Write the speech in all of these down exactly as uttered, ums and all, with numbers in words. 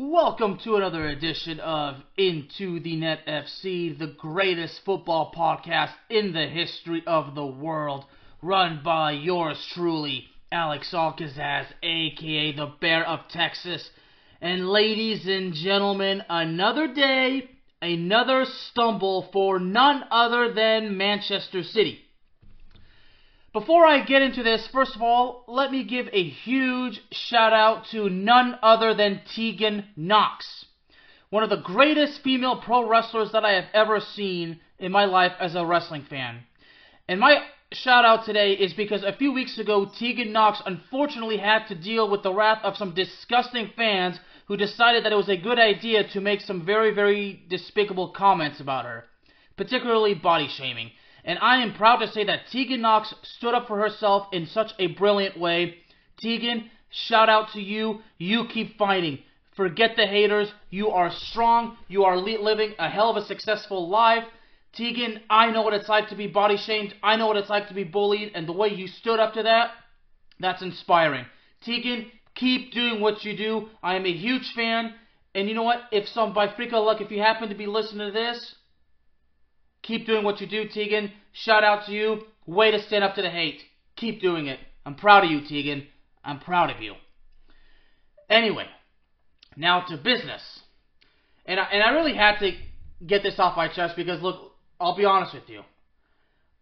Welcome to another edition of Into the Net F C, the greatest football podcast in the history of the world, run by yours truly, Alex Alcazaz, aka the Bear of Texas. And ladies and gentlemen, another day, another stumble for none other than Manchester City. Before I get into this, first of all, let me give a huge shout out to none other than Tegan Knox, one of the greatest female pro wrestlers that I have ever seen in my life as a wrestling fan. And my shout out today is because a few weeks ago, Tegan Knox unfortunately had to deal with the wrath of some disgusting fans who decided that it was a good idea to make some very, very despicable comments about her, particularly body shaming. And I am proud to say that Tegan Knox stood up for herself in such a brilliant way. Tegan, shout out to you. You keep fighting. Forget the haters. You are strong. You are living a hell of a successful life. Tegan, I know what it's like to be body shamed. I know what it's like to be bullied. And the way you stood up to that, that's inspiring. Tegan, keep doing what you do. I am a huge fan. And you know what? If some, by freak of luck, if you happen to be listening to this, keep doing what you do, Tegan. Shout out to you. Way to stand up to the hate. Keep doing it. I'm proud of you, Tegan. I'm proud of you. Anyway, now to business. And I, and I really had to get this off my chest because, look, I'll be honest with you.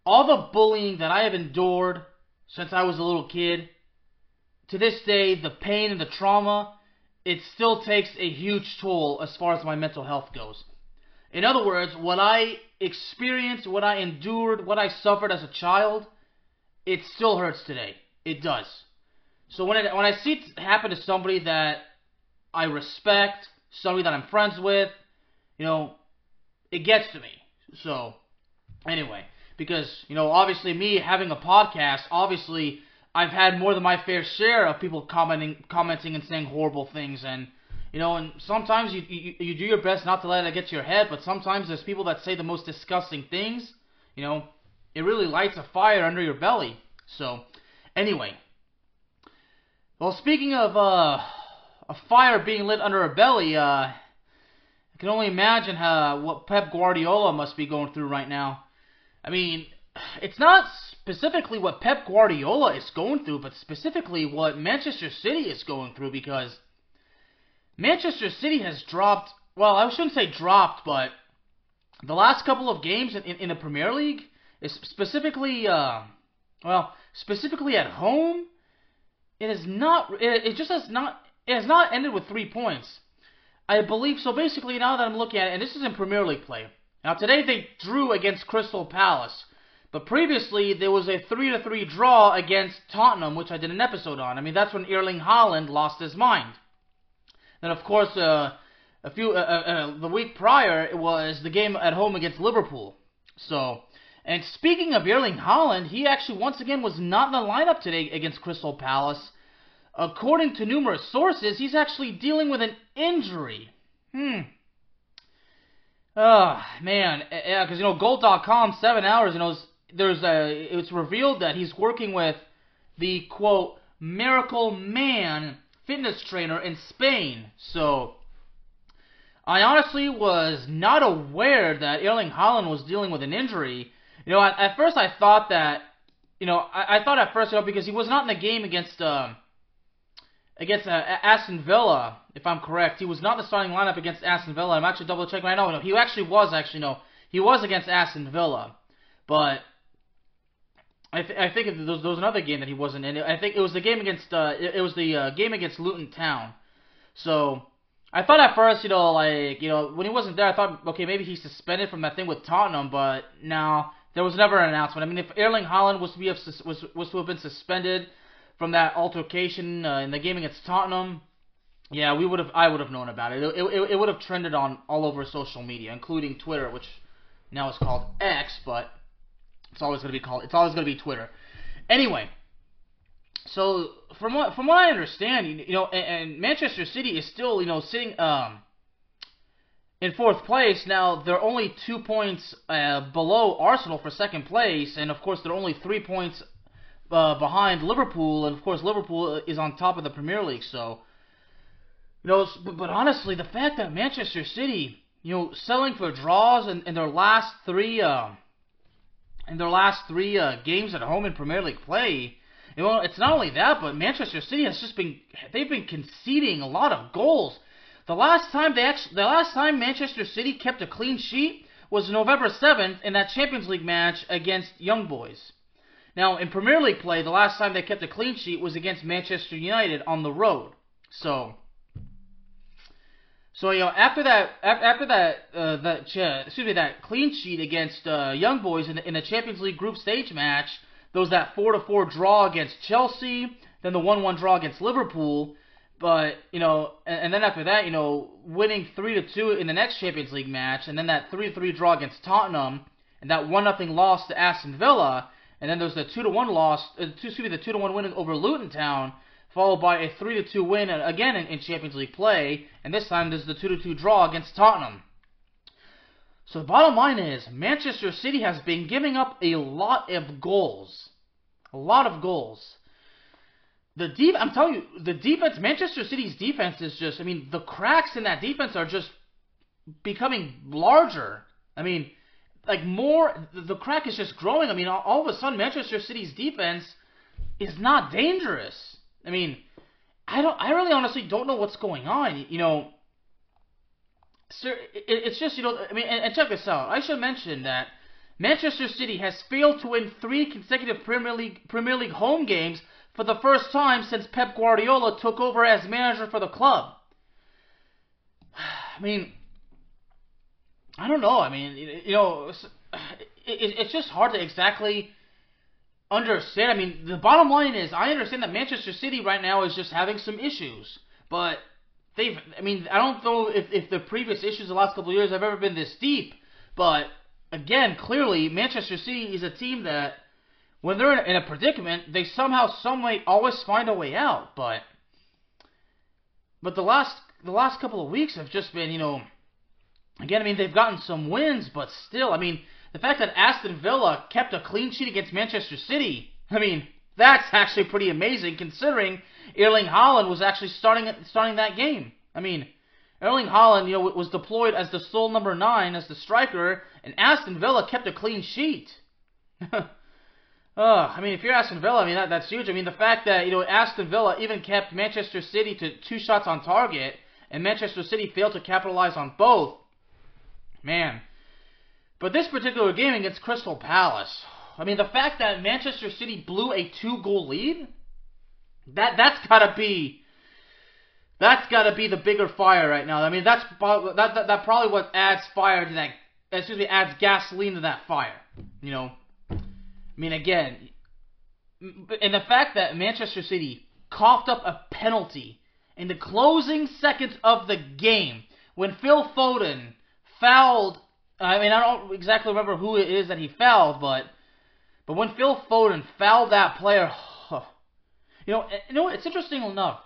All the bullying that I have endured since I was a little kid, to this day, the pain and the trauma, it still takes a huge toll as far as my mental health goes. In other words, what I experienced, what I endured, what I suffered as a child, it still hurts today. It does. So when it, when I see it happen to somebody that I respect, somebody that I'm friends with, you know, it gets to me. So anyway, because, you know, obviously me having a podcast, obviously I've had more than my fair share of people commenting, commenting and saying horrible things, and you know, and sometimes you, you you do your best not to let it get to your head, but sometimes there's people that say the most disgusting things. You know, it really lights a fire under your belly. So, anyway. Well, speaking of uh, a fire being lit under a belly, uh, I can only imagine how, what Pep Guardiola must be going through right now. I mean, it's not specifically what Pep Guardiola is going through, but specifically what Manchester City is going through, because Manchester City has dropped, well, I shouldn't say dropped, but the last couple of games in, in, in the Premier League, is specifically, uh, well, specifically at home, it is not, it, it just has not, it has not ended with three points. I believe, so basically now that I'm looking at it, and this is in Premier League play. Now today they drew against Crystal Palace, but previously there was a three to three draw against Tottenham, which I did an episode on. I mean, that's when Erling Haaland lost his mind. And of course, uh, a few uh, uh, the week prior it was the game at home against Liverpool. So, and speaking of Erling Haaland, he actually once again was not in the lineup today against Crystal Palace. According to numerous sources, he's actually dealing with an injury. Hmm. Oh man, yeah, because you know, Goal dot com, seven hours, you know, there's a, it's revealed that he's working with the quote miracle man fitness trainer in Spain. So, I honestly was not aware that Erling Haaland was dealing with an injury. You know, at, at first I thought that, you know, I, I thought at first, you know, because he was not in the game against, uh, against uh, Aston Villa, if I'm correct. He was not in the starting lineup against Aston Villa. I'm actually double-checking right now. No, he actually was, actually, no. He was against Aston Villa. But I, th- I think there was, there was another game that he wasn't in. I think it was the game against, uh, it, it was the uh, game against Luton Town. So I thought at first, you know, like, you know, when he wasn't there, I thought, okay, maybe he's suspended from that thing with Tottenham. But no, there was never an announcement. I mean, if Erling Haaland was to be was was to have been suspended from that altercation uh, in the game against Tottenham, yeah, we would have. I would have known about it. It, it, it would have trended on all over social media, including Twitter, which now is called X, but it's always going to be called. It's always going to be Twitter. Anyway, so from what from what I understand, you, you know, and, and Manchester City is still, you know, sitting um in fourth place. Now they're only two points uh, below Arsenal for second place, and of course they're only three points Uh, behind Liverpool, and of course Liverpool is on top of the Premier League. So, you know, but, but honestly, the fact that Manchester City, you know, selling for draws in, in their last three, uh, in their last three uh, games at home in Premier League play, you know, it's not only that, but Manchester City has just been, they've been conceding a lot of goals. The last time they actually, the last time Manchester City kept a clean sheet was November seventh in that Champions League match against Young Boys. Now, in Premier League play, the last time they kept a clean sheet was against Manchester United on the road. So, so you know, after that, after that, uh, that uh, excuse me, that clean sheet against uh, Young Boys in the, in the Champions League group stage match, there was that four to four draw against Chelsea, then the one one draw against Liverpool. But you know, and, and then after that, you know, winning three to two in the next Champions League match, and then that three to three draw against Tottenham, and that one nothing loss to Aston Villa. And then there's the two to one loss, uh, two, excuse me, the two to one win over Luton Town, followed by a three to two win again in, in Champions League play. And this time there's the two to two draw against Tottenham. So the bottom line is Manchester City has been giving up a lot of goals, a lot of goals. The deep, I'm telling you, the defense, Manchester City's defense is just, I mean, the cracks in that defense are just becoming larger. I mean. Like more, the crack is just growing. I mean, all of a sudden, Manchester City's defense is not dangerous. I mean, I don't, I really, honestly don't know what's going on. You know, it's just, you know, I mean, and check this out. I should mention that Manchester City has failed to win three consecutive Premier League Premier League home games for the first time since Pep Guardiola took over as manager for the club. I mean. I don't know. I mean, you know, it's, it's just hard to exactly understand. I mean, the bottom line is I understand that Manchester City right now is just having some issues. But they've, I mean, I don't know if, if the previous issues the last couple of years have ever been this deep. But, again, clearly Manchester City is a team that when they're in a predicament, they somehow, someway always find a way out. But but the last the last couple of weeks have just been, you know, again, I mean, they've gotten some wins, but still, I mean, the fact that Aston Villa kept a clean sheet against Manchester City, I mean, that's actually pretty amazing considering Erling Haaland was actually starting starting that game. I mean, Erling Haaland, you know, was deployed as the sole number nine as the striker, and Aston Villa kept a clean sheet. uh, I mean, if you're Aston Villa, I mean, that, that's huge. I mean, the fact that, you know, Aston Villa even kept Manchester City to two shots on target, and Manchester City failed to capitalize on both. Man, but this particular game against Crystal Palace, I mean, the fact that Manchester City blew a two-goal lead, that that's gotta be, that's gotta be the bigger fire right now. I mean, that's that that, that probably what adds fire to that, excuse me, adds gasoline to that fire. You know, I mean, again, and the fact that Manchester City coughed up a penalty in the closing seconds of the game when Phil Foden fouled, I mean, I don't exactly remember who it is that he fouled, but but when Phil Foden fouled that player, huh, you know, you know, it's interesting enough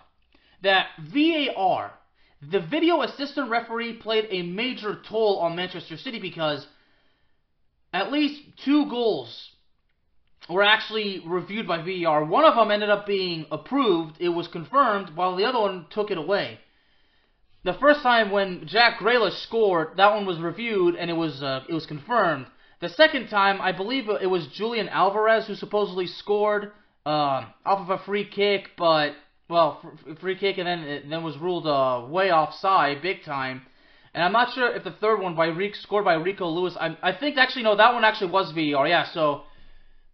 that V A R, the video assistant referee, played a major toll on Manchester City because at least two goals were actually reviewed by V A R. One of them ended up being approved, it was confirmed, while the other one took it away. The first time when Jack Grealish scored, that one was reviewed and it was uh, it was confirmed. The second time, I believe it was Julian Alvarez who supposedly scored uh, off of a free kick, but well, free kick, and then it then was ruled uh, way offside, big time. And I'm not sure if the third one by Rico, scored by Rico Lewis. I I think actually no, that one actually was V A R. Yeah, so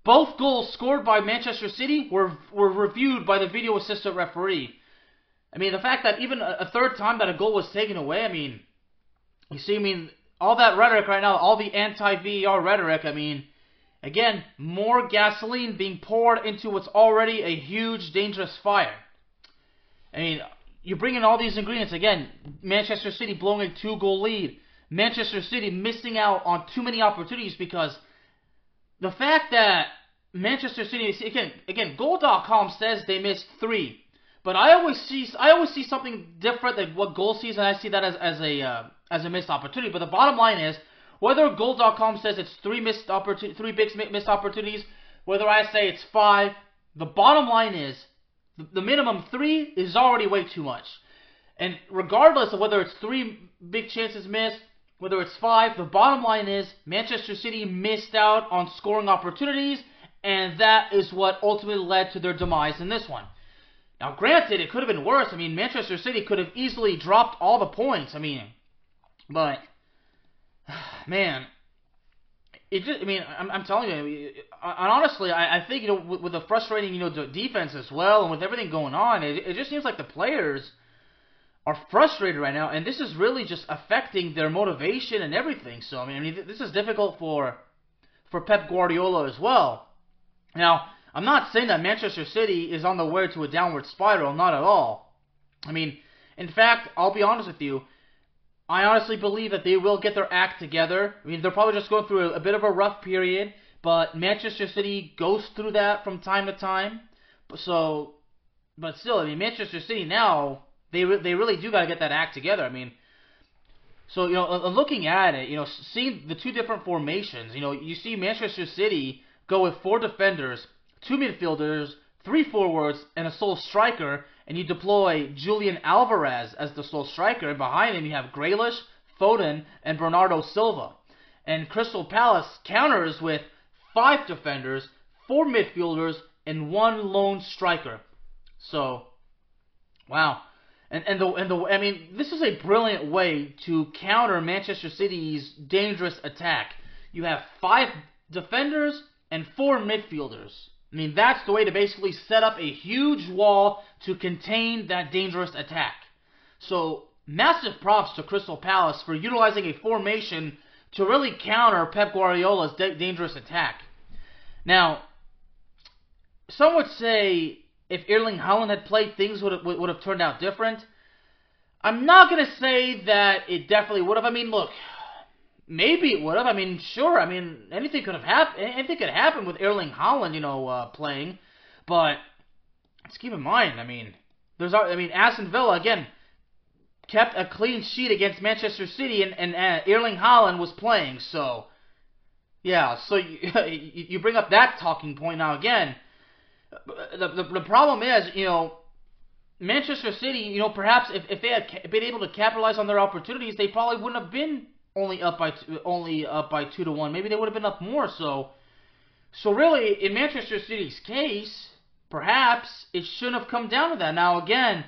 both goals scored by Manchester City were were reviewed by the video assistant referee. I mean, the fact that even a, a third time that a goal was taken away. I mean, you see, I mean, all that rhetoric right now, all the anti-V A R rhetoric. I mean, again, more gasoline being poured into what's already a huge, dangerous fire. I mean, you bring in all these ingredients. Again, Manchester City blowing a two-goal lead. Manchester City missing out on too many opportunities because the fact that Manchester City, again, again, goal dot com says they missed three, but I always see, I always see something different than what Goal sees, and I see that as as a uh, as a missed opportunity. But the bottom line is, whether goal dot com says it's three missed opportun- three big missed opportunities, whether I say it's five, the bottom line is, the minimum three is already way too much. And regardless of whether it's three big chances missed, whether it's five, the bottom line is Manchester City missed out on scoring opportunities, and that is what ultimately led to their demise in this one. Now, granted, it could have been worse. I mean, Manchester City could have easily dropped all the points. I mean, but, man, it just, I mean, I'm, I'm telling you, and honestly, I, I think, you know, with, with the frustrating, you know, de- defense as well, and with everything going on, it, it just seems like the players are frustrated right now, and this is really just affecting their motivation and everything. So, I mean, I mean this is difficult for, for Pep Guardiola as well. Now, I'm not saying that Manchester City is on the way to a downward spiral, not at all. I mean, in fact, I'll be honest with you, I honestly believe that they will get their act together. I mean, they're probably just going through a, a bit of a rough period, but Manchester City goes through that from time to time. So, but still, I mean, Manchester City now, they re- they really do got to get that act together. I mean, so, you know, looking at it, you know, seeing the two different formations, you know, you see Manchester City go with four defenders, two midfielders, three forwards, and a sole striker, and you deploy Julian Alvarez as the sole striker, and behind him you have Grealish, Foden, and Bernardo Silva. And Crystal Palace counters with five defenders, four midfielders, and one lone striker. So, wow. And and the and the I mean, this is a brilliant way to counter Manchester City's dangerous attack. You have five defenders and four midfielders. I mean, that's the way to basically set up a huge wall to contain that dangerous attack. So, massive props to Crystal Palace for utilizing a formation to really counter Pep Guardiola's de- dangerous attack. Now, some would say if Erling Haaland had played, things would have, would have turned out different. I'm not going to say that it definitely would have. I mean, look, maybe it would have. I mean, sure. I mean, anything could have happened. Anything could happen with Erling Haaland, you know, uh, playing. But let's keep in mind. I mean, there's. I mean, Aston Villa again kept a clean sheet against Manchester City, and and uh, Erling Haaland was playing. So yeah. So you, you bring up that talking point now again. The, the the problem is, you know, Manchester City. You know, perhaps if if they had been able to capitalize on their opportunities, they probably wouldn't have been only up by two, only up by two to one. Maybe they would have been up more. So, so really, in Manchester City's case, perhaps it shouldn't have come down to that. Now, again,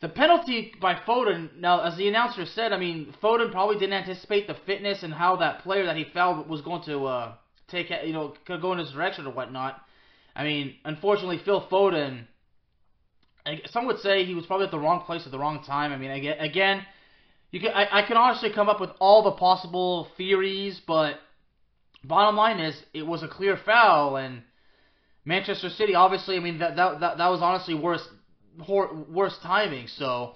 the penalty by Foden. Now, as the announcer said, I mean, Foden probably didn't anticipate the fitness and how that player that he fouled was going to uh, take, you know, could go in his direction or whatnot. I mean, unfortunately, Phil Foden. Some would say he was probably at the wrong place at the wrong time. I mean, again. You can, I, I can honestly come up with all the possible theories, but bottom line is it was a clear foul, and Manchester City, obviously, I mean, that that that, that was honestly worse, hor- worse timing. So,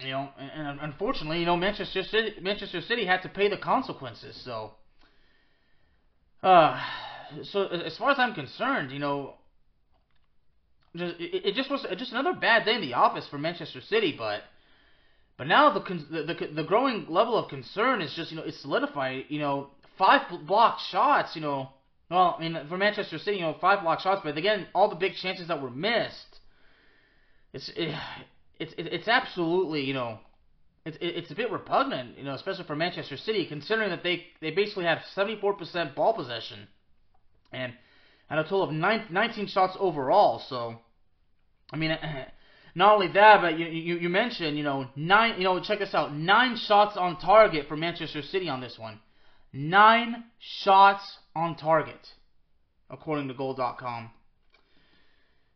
you know, and, and unfortunately, you know, Manchester City, Manchester City had to pay the consequences. So, uh, so as far as I'm concerned, you know, just it, it just was just another bad day in the office for Manchester City, but. But now the, the the the growing level of concern is just, you know, it's solidified. You know, five block shots, you know, well, I mean, for Manchester City, you know, five block shots, but again, all the big chances that were missed, it's it, it's it's absolutely, you know, it's it's a bit repugnant, you know, especially for Manchester City, considering that they, they basically have seventy-four percent ball possession and, and a total of nine, nineteen shots overall. So, I mean, not only that, but you, you, you mentioned, you know, nine, you know, check this out, nine shots on target for Manchester City on this one. Nine shots on target, according to goal dot com.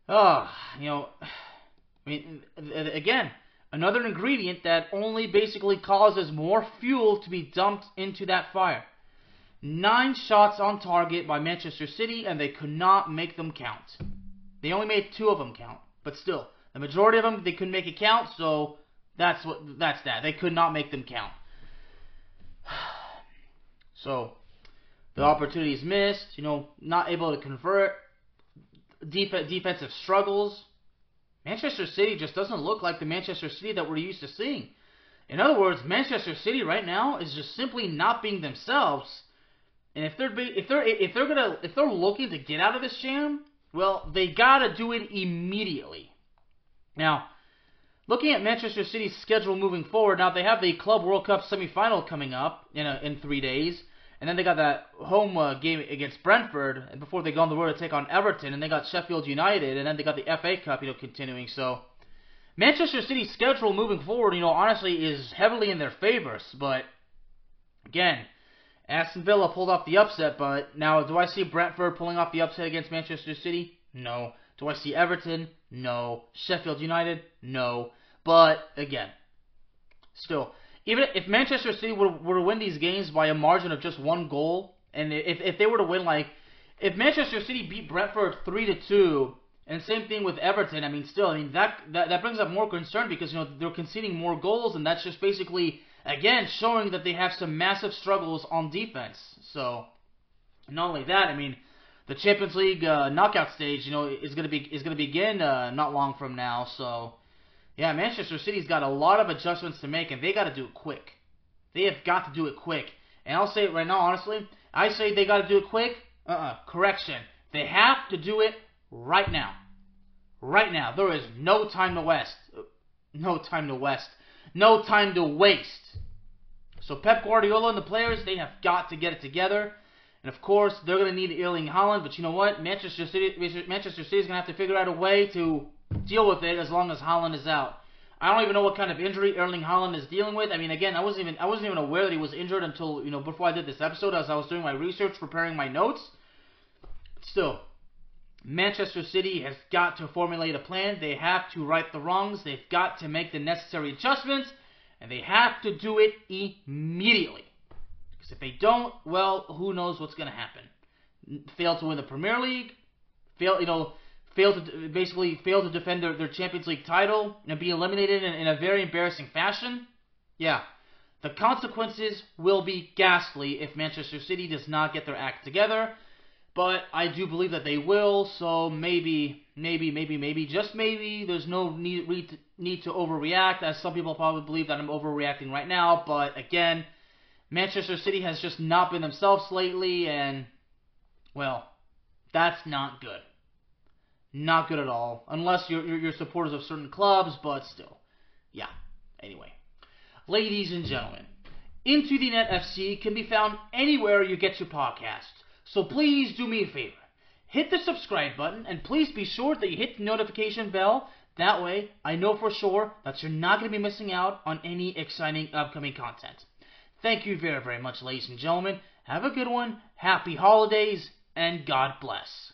Ah, oh, you know, I mean, again, another ingredient that only basically causes more fuel to be dumped into that fire. Nine shots on target by Manchester City, and they could not make them count. They only made two of them count, but still, the majority of them, they couldn't make it count, so that's what that's that. They could not make them count. So, the opportunities missed, you know, not able to convert, def- defensive struggles. Manchester City just doesn't look like the Manchester City that we're used to seeing. In other words, Manchester City right now is just simply not being themselves. And if they're be- if they're if they're gonna if they're looking to get out of this jam, well, they gotta do it immediately. Now, looking at Manchester City's schedule moving forward, now they have the Club World Cup semifinal coming up in a, in three days, and then they got that home uh, game against Brentford before they go on the road to take on Everton, and they got Sheffield United, and then they got the F A Cup, you know, continuing. So Manchester City's schedule moving forward, you know, honestly is heavily in their favors, but again, Aston Villa pulled off the upset, but now do I see Brentford pulling off the upset against Manchester City? No. Do I see Everton? No. Sheffield United? No. But, again, still, even if Manchester City were, were to win these games by a margin of just one goal, and if, if they were to win, like, if Manchester City beat Brentford three to two, and same thing with Everton, I mean, still, I mean, that, that, that brings up more concern because, you know, they're conceding more goals, and that's just basically... Again, showing that they have some massive struggles on defense. So, not only that, I mean, the Champions League uh, knockout stage, you know, is gonna be is gonna begin uh, not long from now. So, yeah, Manchester City's got a lot of adjustments to make, and they got to do it quick. They have got to do it quick. And I'll say it right now, honestly, I say they got to do it quick. Uh-uh, correction. They have to do it right now. Right now. There is no time to waste. No time to waste. No time to waste. So Pep Guardiola and the players, they have got to get it together. And of course, they're going to need Erling Haaland. But you know what? Manchester City Manchester City is going to have to figure out a way to deal with it as long as Haaland is out. I don't even know what kind of injury Erling Haaland is dealing with. I mean, again, I wasn't even I wasn't even aware that he was injured until, you know, before I did this episode as I was doing my research, preparing my notes. But still, Manchester City has got to formulate a plan. They have to right the wrongs. They've got to make the necessary adjustments. And they have to do it immediately. Because if they don't, well, who knows what's going to happen. Fail to win the Premier League. Fail, you know, fail to basically fail to defend their, their Champions League title and be eliminated in, in a very embarrassing fashion. Yeah. The consequences will be ghastly if Manchester City does not get their act together. But I do believe that they will, so maybe, maybe, maybe, maybe, just maybe, there's no need, need to overreact, as some people probably believe that I'm overreacting right now. But again, Manchester City has just not been themselves lately, and, well, that's not good. Not good at all, unless you're, you're, you're supporters of certain clubs, but still. Yeah, anyway. Ladies and gentlemen, Into the Net F C can be found anywhere you get your podcasts. So please do me a favor, hit the subscribe button, and please be sure that you hit the notification bell. That way, I know for sure that you're not going to be missing out on any exciting upcoming content. Thank you very, very much, ladies and gentlemen. Have a good one, happy holidays, and God bless.